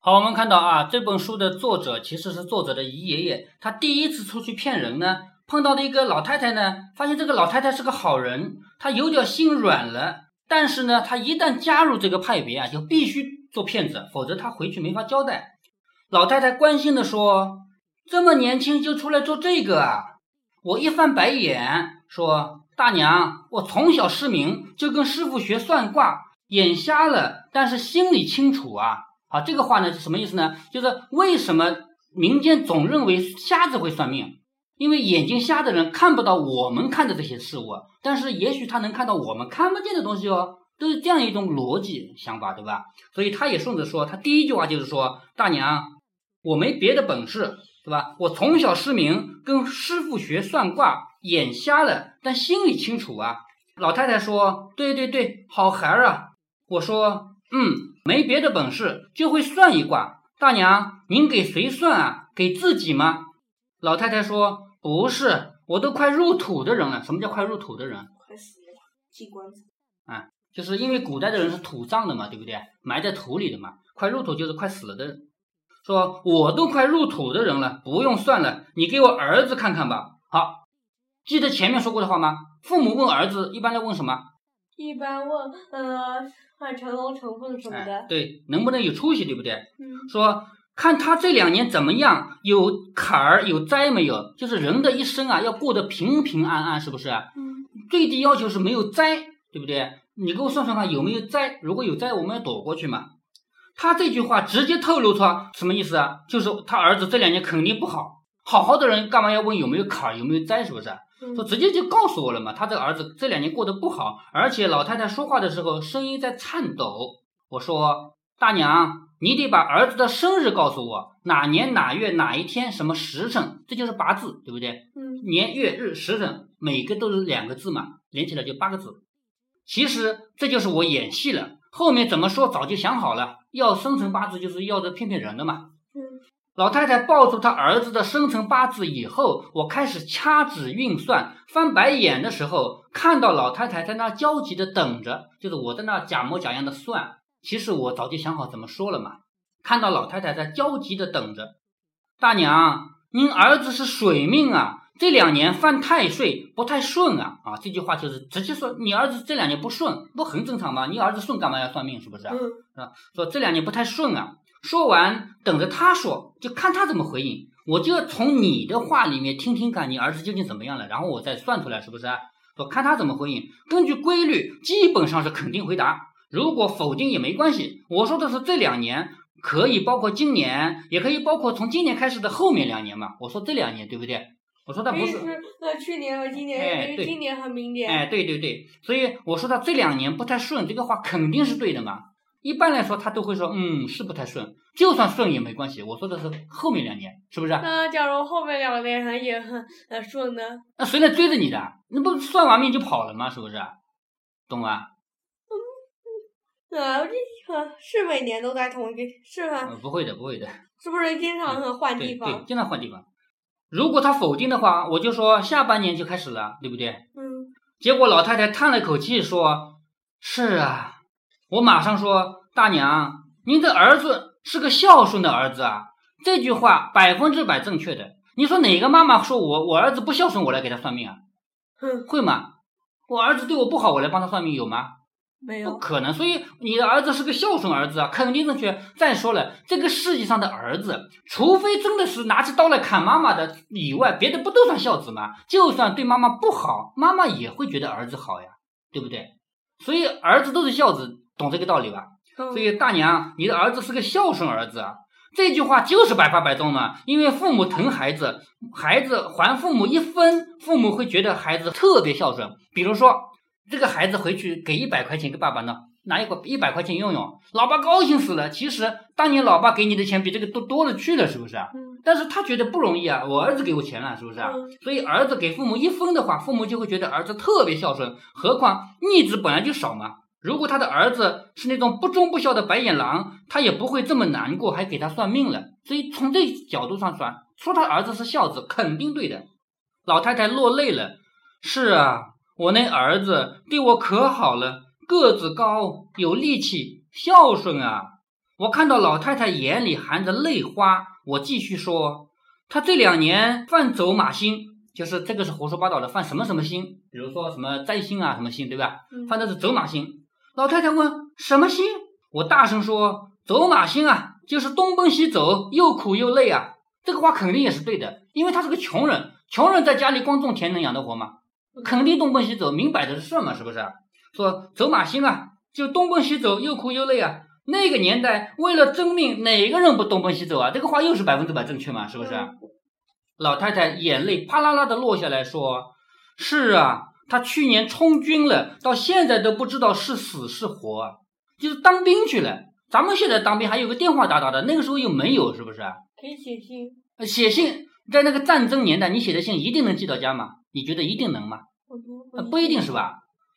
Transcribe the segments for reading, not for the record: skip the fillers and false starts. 好，我们看到啊，这本书的作者其实是作者的姨爷爷，他第一次出去骗人呢，碰到的一个老太太呢，发现这个老太太是个好人，他有点心软了，但是呢，他一旦加入这个派别啊，就必须做骗子，否则他回去没法交代。老太太关心的说，这么年轻就出来做这个啊。我一翻白眼说，大娘，我从小失明，就跟师傅学算卦，眼瞎了，但是心里清楚啊。好，这个话呢是什么意思呢？就是为什么民间总认为瞎子会算命，因为眼睛瞎的人看不到我们看的这些事物，但是也许他能看到我们看不见的东西哦，都是这样一种逻辑想法，对吧？所以他也顺着说，他第一句话就是说，大娘，我没别的本事，对吧？我从小失明，跟师傅学算卦，眼瞎了，但心里清楚啊。老太太说，对对对，好孩儿啊。我说，没别的本事，就会算一卦。大娘，您给谁算啊？给自己吗？老太太说，不是，我都快入土的人了。什么叫快入土的人？快死了，进棺材。啊，就是因为古代的人是土葬的嘛，对不对？埋在土里的嘛。快入土就是快死了的人。说，我都快入土的人了，不用算了，你给我儿子看看吧。好，记得前面说过的话吗？父母问儿子一般要问什么？一般问看成功成分什么的，对，能不能有出息，对不对？说看他这2年怎么样，有坎儿有灾没有？就是人的一生啊，要过得平平安安，是不是？最低要求是没有灾，对不对？你给我算算看有没有灾，如果有灾我们要躲过去嘛。他这句话直接透露出什么意思啊？就是他儿子这2年肯定不好，好好的人干嘛要问有没有坎儿有没有灾，是不是？说直接就告诉我了嘛，他这个儿子这2年过得不好，而且老太太说话的时候声音在颤抖。我说，大娘，你得把儿子的生日告诉我，哪年哪月哪一天什么时辰，这就是八字，对不对？年月日时辰每个都是2个字嘛，连起来就8个字。其实这就是我演戏了，后面怎么说早就想好了，要生辰八字就是要着骗骗人的嘛。老太太抱住她儿子的生辰八字以后，我开始掐指运算，翻白眼的时候，看到老太太在那焦急的等着，就是我在那假模假样的算，其实我早就想好怎么说了嘛。看到老太太在焦急的等着，大娘，您儿子是水命啊，这2年犯太岁不太顺啊。啊，这句话就是直接说你儿子这2年不顺，不很正常吗？你儿子顺干嘛要算命，是不是啊？说这2年不太顺啊。说完等着他说，就看他怎么回应，我就从你的话里面听听看你儿子究竟怎么样了，然后我再算出来，是不是啊？我看他怎么回应，根据规律基本上是肯定回答，如果否定也没关系，我说的是这2年，可以包括今年，也可以包括从今年开始的后面2年嘛，我说这2年，对不对？我说他不是去年和今年，对，今年和明年，对对对，所以我说他这2年不太顺，这个话肯定是对的嘛。一般来说他都会说是不太顺，就算顺也没关系，我说的是后面2年，是不是？那假如后面2年还也很顺呢，那谁来追着你的？那不算完命就跑了吗？是不是？懂吗？是每年都在同一个，是吗？不会的不会的，是不是经常换地方？对，经常换地方。如果他否定的话，我就说下半年就开始了，对不对？结果老太太叹了口气说，是啊。我马上说，大娘，您的儿子是个孝顺的儿子啊，这句话100%正确的。你说哪个妈妈说我儿子不孝顺，我来给他算命啊？会吗？我儿子对我不好，我来帮他算命有吗？没有，不可能。所以你的儿子是个孝顺儿子啊，肯定正确。再说了，这个世界上的儿子，除非真的是拿起刀来砍妈妈的以外，别的不都算孝子吗？就算对妈妈不好，妈妈也会觉得儿子好呀，对不对？所以儿子都是孝子，懂这个道理吧？所以大娘，你的儿子是个孝顺儿子啊，这句话就是100%中嘛。因为父母疼孩子，孩子还父母1分，父母会觉得孩子特别孝顺。比如说，这个孩子回去给100块钱给爸爸呢，拿100块钱用用，老爸高兴死了。其实当年老爸给你的钱比这个多了去了，是不是？但是他觉得不容易啊，我儿子给我钱了，是不是啊？所以儿子给父母1分的话，父母就会觉得儿子特别孝顺。何况逆子本来就少嘛。如果他的儿子是那种不忠不孝的白眼狼，他也不会这么难过，还给他算命了。所以从这角度上算，说他儿子是孝子肯定对的。老太太落泪了，是啊，我那儿子对我可好了，个子高，有力气，孝顺啊。我看到老太太眼里含着泪花，我继续说，她这2年犯走马星，就是这个是胡说八道的，犯什么什么星，比如说什么灾星啊什么星，对吧？犯的是走马星。老太太问什么星？我大声说，走马星啊，就是东奔西走，又苦又累啊。这个话肯定也是对的，因为他是个穷人，穷人在家里光种田能养得活吗？肯定东奔西走，明摆着是事嘛，是不是？说走马星啊，就东奔西走，又苦又累啊。那个年代为了争命，哪个人不东奔西走啊？这个话又是100%正确嘛，是不是？老太太眼泪啪啦啦的落下来，说，是啊，他去年充军了，到现在都不知道是死是活，就是当兵去了。咱们现在当兵还有个电话打打的，那个时候又没有，是不是？可以写信。写信，在那个战争年代，你写的信一定能寄到家吗？你觉得一定能吗？不一定是吧？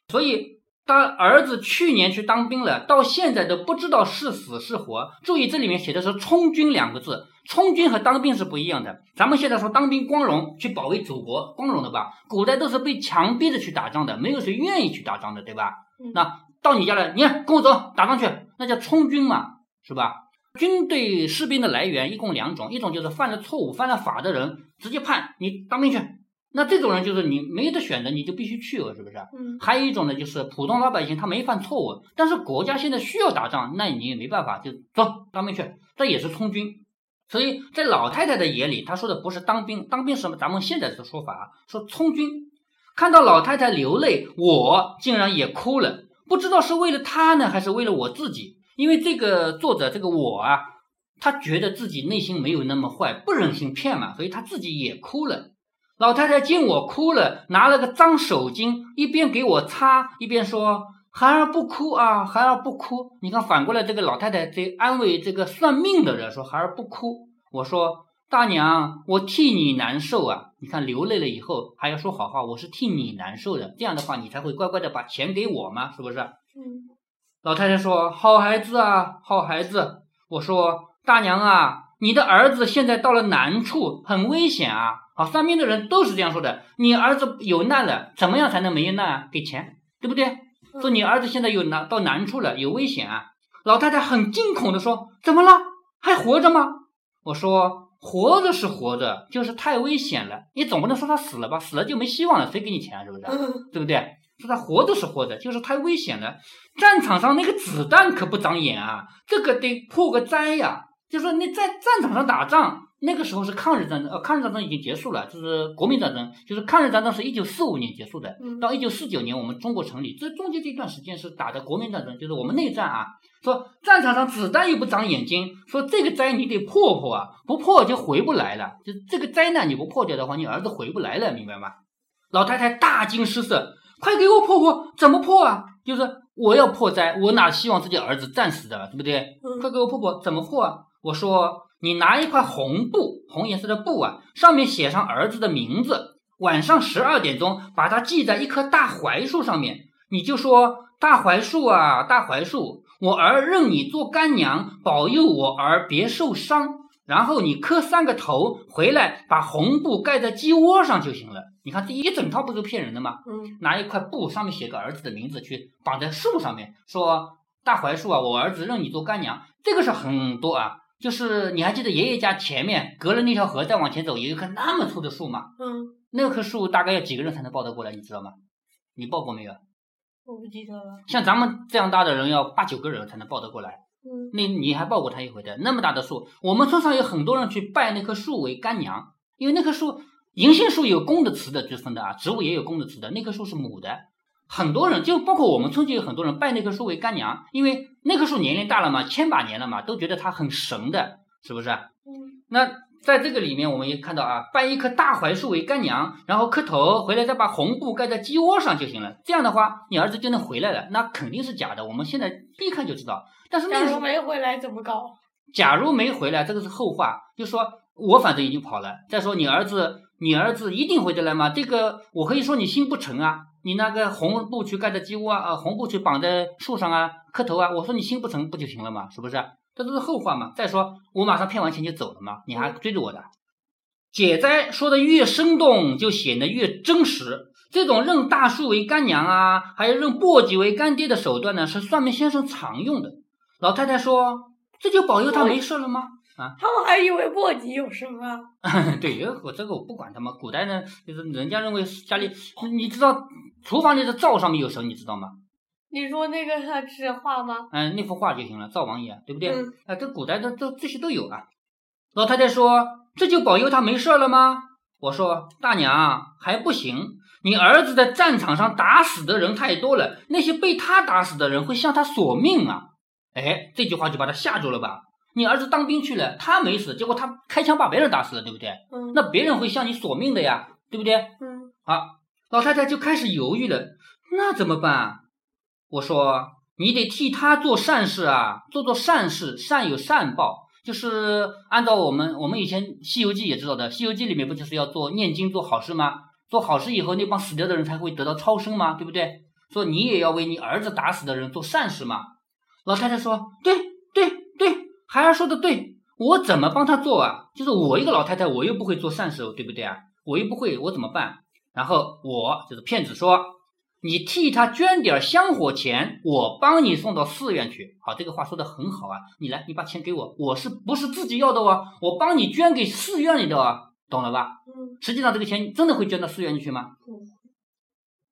所以他儿子去年去当兵了，到现在都不知道是死是活。注意这里面写的是充军2个字，充军和当兵是不一样的。咱们现在说当兵光荣，去保卫祖国光荣的吧，古代都是被强逼着去打仗的，没有谁愿意去打仗的，对吧？那到你家来，你看跟我走打仗去，那叫充军嘛，是吧？军队士兵的来源一共2种，一种就是犯了错误犯了法的人直接判你当兵去，那这种人就是你没得选的，你就必须去了，是不是？还有一种呢，就是普通老百姓他没犯错误，但是国家现在需要打仗，那你也没办法，就走当兵去，这也是充军。所以在老太太的眼里，她说的不是当兵，当兵是咱们现在的说法，说充军。看到老太太流泪，我竟然也哭了，不知道是为了她呢，还是为了我自己。因为这个作者这个我啊，他觉得自己内心没有那么坏，不忍心骗嘛，所以他自己也哭了。老太太见我哭了，拿了个脏手巾，一边给我擦，一边说，孩儿不哭啊，孩儿不哭。你看反过来，这个老太太在安慰这个算命的人，说孩儿不哭。我说，大娘，我替你难受啊。你看流泪了以后还要说好话，我是替你难受的，这样的话你才会乖乖的把钱给我嘛，是不是？老太太说，好孩子啊，好孩子。我说，大娘啊，你的儿子现在到了难处，很危险啊。好，算命的人都是这样说的，你儿子有难了，怎么样才能没有难啊？给钱，对不对？说你儿子现在有难到难处了，有危险啊。老太太很惊恐的说，怎么了？还活着吗？我说，活着是活着，就是太危险了，你总不能说他死了吧，死了就没希望了，谁给你钱啊，是不是？对不对？说他活着是活着，就是太危险了，战场上那个子弹可不长眼啊，这个得破个灾呀。就是说你在战场上打仗，那个时候是抗日战争，抗日战争已经结束了，就是国民战争，就是抗日战争是1945年结束的，到1949年我们中国成立，这中间这段时间是打的国民战争，就是我们内战啊。说战场上子弹又不长眼睛，说这个灾你得破啊，不破就回不来了，就这个灾难你不破掉的话，你儿子回不来了，明白吗？老太太大惊失色，快给我破，怎么破啊？就是我要破灾，我哪希望自己儿子战死的，对不对？快给我破，怎么破啊？我说，你拿一块红布，红颜色的布啊，上面写上儿子的名字，晚上12点钟把它系在一棵大槐树上面，你就说，大槐树啊，大槐树，我儿认你做干娘，保佑我儿别受伤。然后你磕3个头回来，把红布盖在鸡窝上就行了。你看这一整套不是骗人的吗？拿一块布上面写个儿子的名字，去绑在树上面，说大槐树啊，我儿子认你做干娘。这个是很多啊，就是你还记得爷爷家前面隔了那条河再往前走有一棵那么粗的树吗？那棵树大概要几个人才能抱得过来，你知道吗？你抱过没有？我不记得了。像咱们这样大的人要8、9个人才能抱得过来。那你还抱过他一回的，那么大的树。我们村上有很多人去拜那棵树为干娘，因为那棵树银杏树有公的雌的之分的啊，植物也有公的雌的，那棵树是母的。很多人就包括我们村就有很多人拜那棵树为干娘，因为那棵树年龄大了嘛，1000把年了嘛，都觉得它很神的，是不是？那在这个里面我们也看到啊，拜一棵大槐树为干娘，然后磕头回来再把红布盖在鸡窝上就行了，这样的话你儿子就能回来了。那肯定是假的，我们现在一看就知道。但是假如没回来怎么搞？假如没回来这个是后话，就说我反正已经跑了，再说你儿子一定回得来吗？这个我可以说你心不诚啊，你那个红布去盖在鸡窝啊，红布去绑在树上啊，磕头啊，我说你心不诚不就行了吗？是不是？这都是后话嘛。再说我马上骗完钱就走了嘛，你还追着我的。解灾说的越生动就显得越真实，这种认大树为干娘啊，还有认簸箕为干爹的手段呢，是算命先生常用的。老太太说，这就保佑他没事了吗？啊，他们还以为簸箕有什么？对，我这个我不管他们。古代呢，就是人家认为家里，你知道厨房里的灶上面有神，你知道吗？你说那个他是画吗？嗯，那幅画就行了，灶王爷，对不对？嗯、啊，这古代的这些都有啊。老太太说：“这就保佑他没事了吗？”我说：“大娘还不行，你儿子在战场上打死的人太多了，那些被他打死的人会向他索命啊。”哎，这句话就把他吓住了吧？你儿子当兵去了，他没死，结果他开枪把别人打死了，对不对？嗯，那别人会向你索命的呀，对不对？嗯，好，老太太就开始犹豫了，那怎么办？我说你得替他做善事啊，做善事，善有善报，就是按照我们以前《西游记》也知道的，《西游记》里面不就是要做念经做好事吗？做好事以后，那帮死掉的人才会得到超生吗？对不对？所以你也要为你儿子打死的人做善事嘛。老太太说：“对对对，孩儿说的对，我怎么帮他做啊？就是我一个老太太，我又不会做善事，对不对啊？我又不会，我怎么办？”然后我就是骗子说：“你替他捐点香火钱，我帮你送到寺院去。”好，这个话说的很好啊！你来，你把钱给我，我是不是自己要的哦？我帮你捐给寺院里的哦，懂了吧？嗯。实际上这个钱真的会捐到寺院里去吗？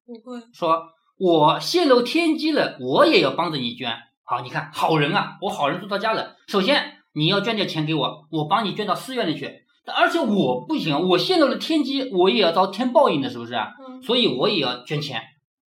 不会。说我泄露天机了，我也要帮着你捐。好，你看好人啊，我好人做到家了。首先你要捐点钱给我，我帮你捐到寺院里去。而且我不行，我泄露了天机，我也要遭天报应的，是不是啊？所以我也要捐钱。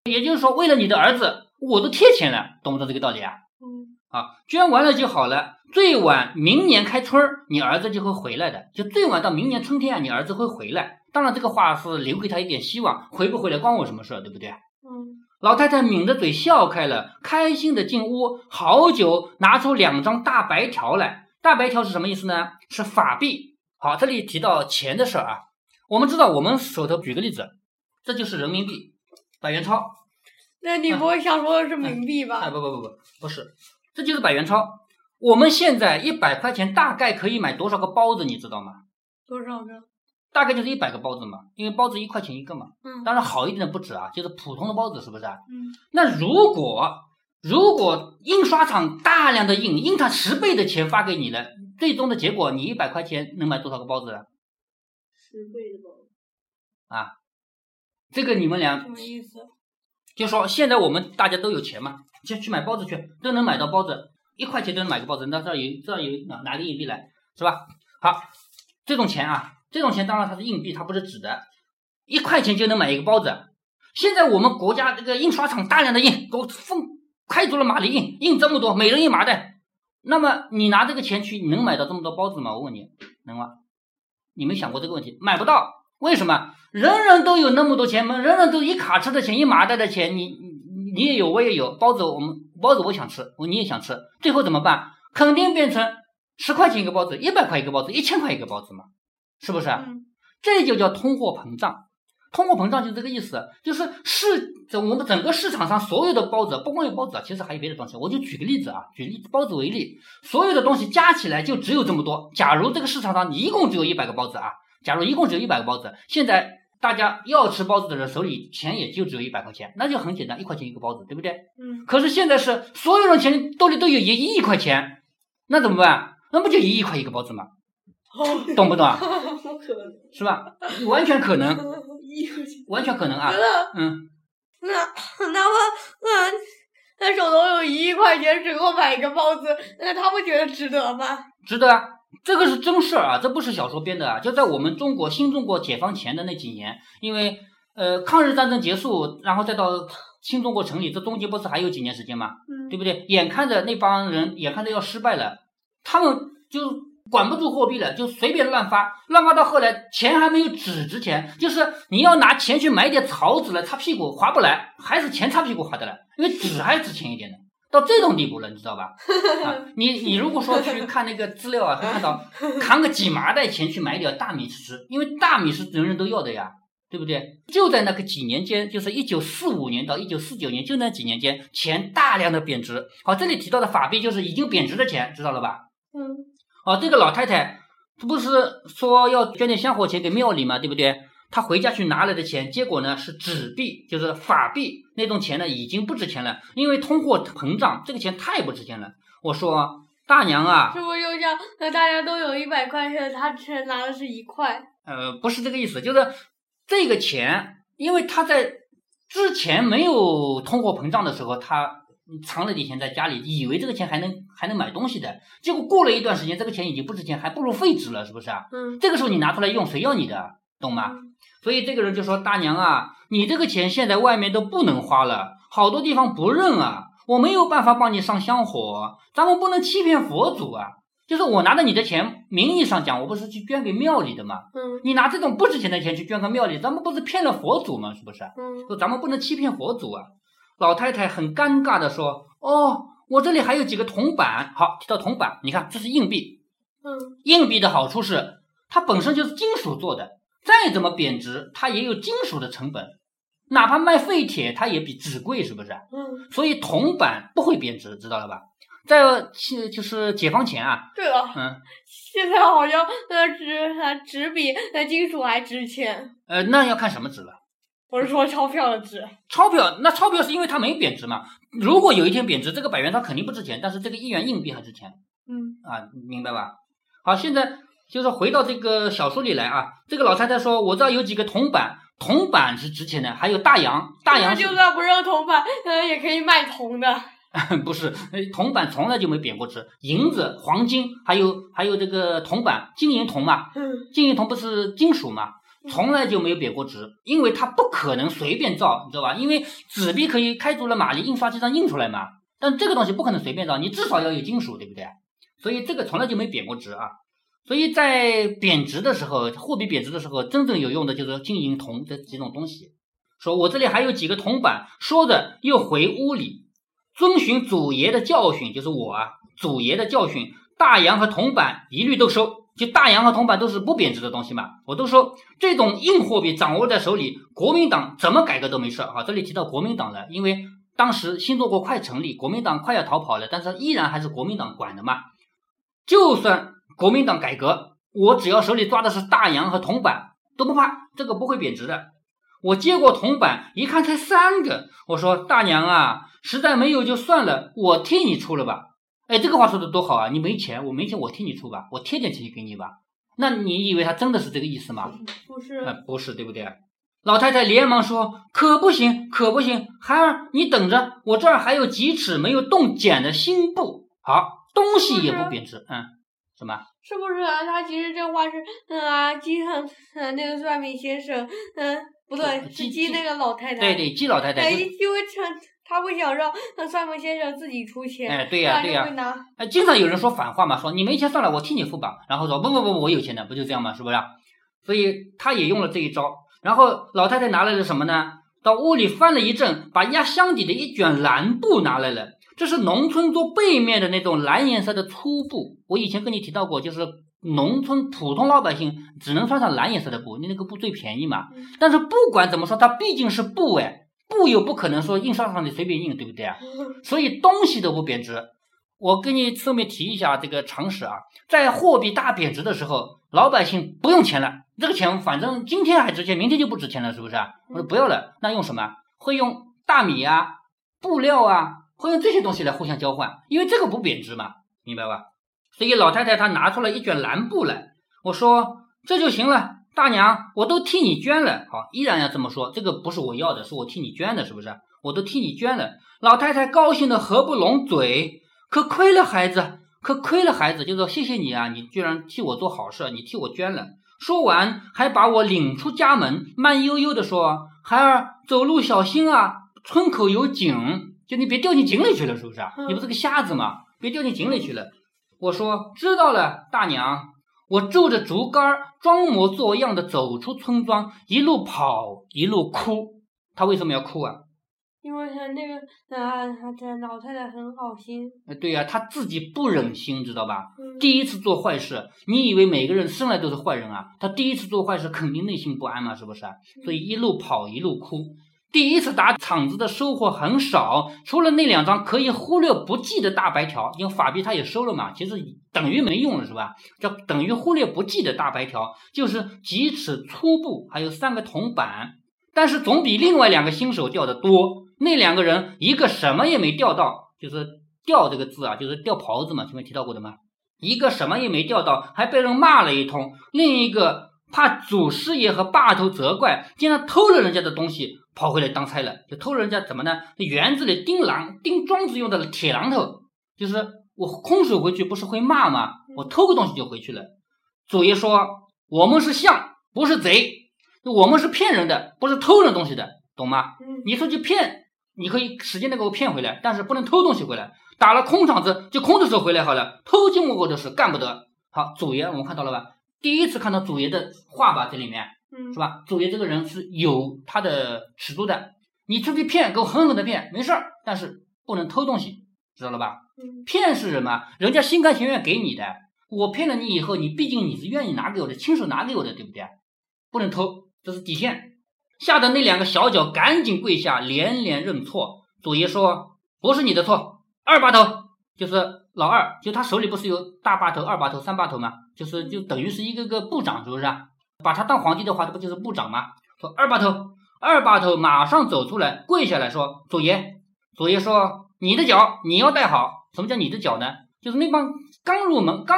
也就是说，为了你的儿子，我都贴钱了，懂不懂这个道理啊？嗯。好，捐完了就好了。最晚明年开春，你儿子就会回来的。就最晚到明年春天啊，你儿子会回来。当然，这个话是留给他一点希望，回不回来关我什么事，对不对？嗯。老太太抿着嘴笑开了，开心的进屋，好久拿出2张大白条来。大白条是什么意思呢？是法币。好，这里提到钱的事儿啊，我们知道，我们手头举个例子，这就是人民币，百元钞。那你不会想说的是冥币吧？不是，这就是百元钞。我们现在100块钱大概可以买多少个包子，你知道吗？多少个？大概就是100个包子嘛，因为包子1块钱一个嘛。嗯。当然好一点的不止啊，就是普通的包子，是不是啊？嗯。那如果印刷厂大量的印它10倍的钱发给你了，最终的结果你100块钱能买多少个包子呢？10倍的包子。啊，这个你们俩什么意思？就说现在我们大家都有钱嘛，就去买包子去，都能买到包子，1块钱都能买个包子。那这有拿个硬币来，是吧？好，这种钱啊。这种钱当然它是硬币，它不是纸的，1块钱就能买一个包子。现在我们国家这个印刷厂大量的印，给我开足了马力印这么多，每人一麻袋。那么你拿这个钱去，你能买到这么多包子吗？我问你，能吗？你没想过这个问题，买不到。为什么？人人都有那么多钱吗？人人都一卡车的钱，一麻袋的钱，你也有，我也有，包子我想吃，你也想吃，最后怎么办？肯定变成10块钱一个包子，100块一个包子，1000块一个包子嘛。是不是？这就叫通货膨胀。通货膨胀就是这个意思，就是我们整个市场上所有的包子，不光有包子啊，其实还有别的东西。我就举个例子啊，举包子为例，所有的东西加起来就只有这么多。假如这个市场上你一共只有100个包子啊，假如一共只有100个包子，现在大家要吃包子的人手里钱也就只有100块钱，那就很简单，1块钱一个包子，对不对？嗯。可是现在是所有人钱兜里都有1亿块钱，那怎么办？那不就1亿块一个包子吗？懂不懂啊？不可能，是吧？完全可能，完全可能啊！嗯，那手头有1亿块钱，只够买一个包子，那他会觉得值得吗？值得啊！这个是真事儿啊，这不是小说编的啊！就在我们中国新中国解放前的那几年，因为抗日战争结束，然后再到新中国成立，这中间不是还有几年时间吗？嗯，对不对？眼看着那帮人眼看着要失败了，他们就管不住货币了，就随便乱发，乱发到后来钱还没有纸值钱，就是你要拿钱去买点草纸来擦屁股，划不来，还是钱擦屁股划得来，因为纸还值钱一点的，到这种地步了，你知道吧？啊，你如果说去看那个资料啊，会看到扛个几麻袋钱去买点大米吃，因为大米是人人都要的呀，对不对？就在那个几年间，就是1945年到1949年，就那几年间，钱大量的贬值。好，这里提到的法币就是已经贬值的钱，知道了吧？嗯。哦，这个老太太不是说要捐点香火钱给庙里嘛，对不对？她回家去拿来的钱，结果呢是纸币，就是法币那种钱呢，已经不值钱了，因为通货膨胀，这个钱太不值钱了。我说，大娘啊，是不是又像大家都有100块似的，他只拿的是1块？不是这个意思，就是这个钱，因为他在之前没有通货膨胀的时候，他藏了点钱在家里，以为这个钱还能买东西的，结果过了一段时间，这个钱已经不值钱，还不如废纸了，是不是啊？嗯，这个时候你拿出来用，谁要你的，懂吗？所以这个人就说：“大娘啊，你这个钱现在外面都不能花了，好多地方不认啊，我没有办法帮你上香火，咱们不能欺骗佛祖啊。就是我拿着你的钱，名义上讲我不是去捐给庙里的嘛，嗯，你拿这种不值钱的钱去捐给庙里，咱们不是骗了佛祖吗？是不是？嗯，说咱们不能欺骗佛祖啊。”老太太很尴尬的说：“哦，我这里还有几个铜板。”好，提到铜板，你看这是硬币，嗯，硬币的好处是它本身就是金属做的。再怎么贬值，它也有金属的成本，哪怕卖废铁，它也比纸贵，是不是？嗯。所以铜板不会贬值，知道了吧？在就是解放前啊。对了。嗯。现在好像纸比金属还值钱。那要看什么纸了？我是说钞票的纸。钞票，那钞票是因为它没贬值嘛？如果有一天贬值，这个100元它肯定不值钱，但是这个1元硬币还值钱。嗯。啊，明白吧？好，现在。就是回到这个小说里来啊，这个老太太说：“我知道有几个铜板，铜板是值钱的，还有大洋，大洋就算不扔铜板，也可以卖铜的。不是，铜板从来就没贬过值，银子、黄金，还有这个铜板，金银铜嘛，金银铜不是金属嘛，从来就没有贬过值，因为它不可能随便造，你知道吧？因为纸币可以开足了马力，印刷机上印出来嘛，但这个东西不可能随便造，你至少要有金属，对不对？所以这个从来就没贬过值啊。”所以在贬值的时候，货币贬值的时候，真正有用的就是金银铜这几种东西。说我这里还有几个铜板，说着又回屋里，遵循祖爷的教训，就是我啊，祖爷的教训，大洋和铜板一律都收，就大洋和铜板都是不贬值的东西嘛，我都收。这种硬货币掌握在手里，国民党怎么改革都没事啊。这里提到国民党了，因为当时新中国快成立，国民党快要逃跑了，但是依然还是国民党管的嘛，就算国民党改革，我只要手里抓的是大洋和铜板都不怕，这个不会贬值的。我接过铜板一看才3个，我说：“大娘啊，实在没有就算了，我替你出了吧。”哎，这个话说的多好啊，你没钱，我没钱，我替你出吧，我贴点钱给你吧。那你以为他真的是这个意思吗？不是，不是，对不对？老太太连忙说：“可不行，可不行，孩儿你等着，我这儿还有几尺没有动剪的新布。”好，东西也不贬值，嗯。什么？是不是啊？他其实这话是那个算命先生，不对，是激那个老太太。对对，激老太太。因为他不想让算命先生自己出钱。哎，对呀，对呀。经常有人说反话嘛，说你没钱算了，我替你付吧。然后说不，我有钱的，不就这样吗？是不是？所以他也用了这一招。然后老太太拿来了什么呢？到屋里翻了一阵，把压箱底的一卷蓝布拿来了。这是农村做背面的那种蓝颜色的粗布，我以前跟你提到过，就是农村普通老百姓只能穿上蓝颜色的布，那个布最便宜嘛。但是不管怎么说，它毕竟是布，布又不可能说印刷上你随便印，对不对啊？所以东西都不贬值。我跟你顺便提一下这个常识啊，在货币大贬值的时候，老百姓不用钱了，这个钱反正今天还值钱，明天就不值钱了，是不是啊？我说不要了，那用什么？会用大米啊，布料啊，会用这些东西来互相交换，因为这个不贬值嘛，明白吧？所以老太太她拿出了一卷蓝布来，我说这就行了，大娘，我都替你捐了。好，依然要这么说，这个不是我要的，是我替你捐的，是不是？我都替你捐了。老太太高兴的合不拢嘴，可亏了孩子，可亏了孩子，就说谢谢你啊，你居然替我做好事，你替我捐了。说完还把我领出家门，慢悠悠的说：“孩儿走路小心啊，村口有井。”就你别掉进井里去了，是不是啊？你不是个瞎子吗？别掉进井里去了。我说知道了，大娘。我拄着竹竿，装模作样的走出村庄，一路跑一路哭。他为什么要哭啊？因为他那个老太太很好心。对呀，他自己不忍心，知道吧？第一次做坏事，你以为每个人生来都是坏人啊？他第一次做坏事，肯定内心不安嘛，是不是啊？所以一路跑一路哭。第一次打场子的收获很少，除了那2张可以忽略不计的大白条，因为法币他也收了嘛，其实等于没用了，是吧？叫等于忽略不计的大白条，就是几尺粗布，还有3个铜板，但是总比另外2个新手掉的多。那2个人一个什么也没掉到，就是钓这个字啊，就是钓袍子嘛，前面提到过的嘛。一个什么也没钓到，还被人骂了一通；另一个怕祖师爷和霸头责怪，竟然偷了人家的东西，跑回来当差了。就偷了人家怎么呢？园子里钉桩子用的铁榔头，就是我空手回去不是会骂吗？我偷个东西就回去了。祖爷说我们是象，不是贼，我们是骗人的，不是偷人东西的，懂吗？你说去骗，你可以使劲的给我骗回来，但是不能偷东西回来。打了空场子就空着手回来好了，偷鸡摸狗的事干不得。好，祖爷我们看到了吧？第一次看到祖爷的话吧，这里面是吧？祖爷这个人是有他的尺度的，你出去骗，给我狠狠的骗，没事儿，但是不能偷东西，知道了吧？骗是什么？人家心甘情愿给你的，我骗了你以后，你毕竟你是愿意拿给我的，亲手拿给我的，对不对？不能偷，这是底线。吓得那两个小脚赶紧跪下，连连认错。祖爷说：“不是你的错，二把头就是老二，就他手里不是有大把头、二把头、三把头吗？就等于是一个个部长，是不是啊？把他当皇帝的话，这不就是部长吗？说二把头，二把头马上走出来，跪下来说：祖爷，祖爷说你的脚你要带好。什么叫你的脚呢？”就是那帮刚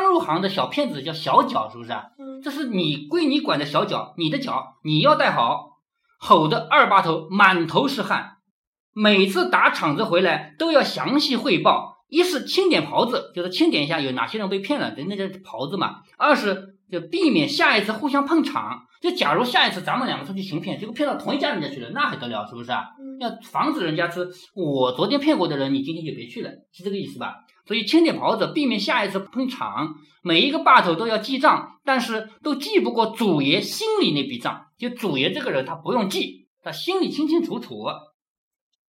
入行的小骗子叫小脚，是不是啊？这是你归你管的小脚，你的脚你要带好。吼的二把头满头是汗，每次打场子回来都要详细汇报，一是清点袍子，就是清点一下有哪些人被骗了，那叫袍子嘛；二是就避免下一次互相碰场，就假如下一次咱们两个出去行骗，结果骗到同一家人家去了，那还得了，是不是啊？要防止人家是我昨天骗过的人，你今天就别去了，是这个意思吧？所以清点袍子，避免下一次碰场。每一个把头都要记账，但是都记不过祖爷心里那笔账。就祖爷这个人他不用记，他心里清清楚楚，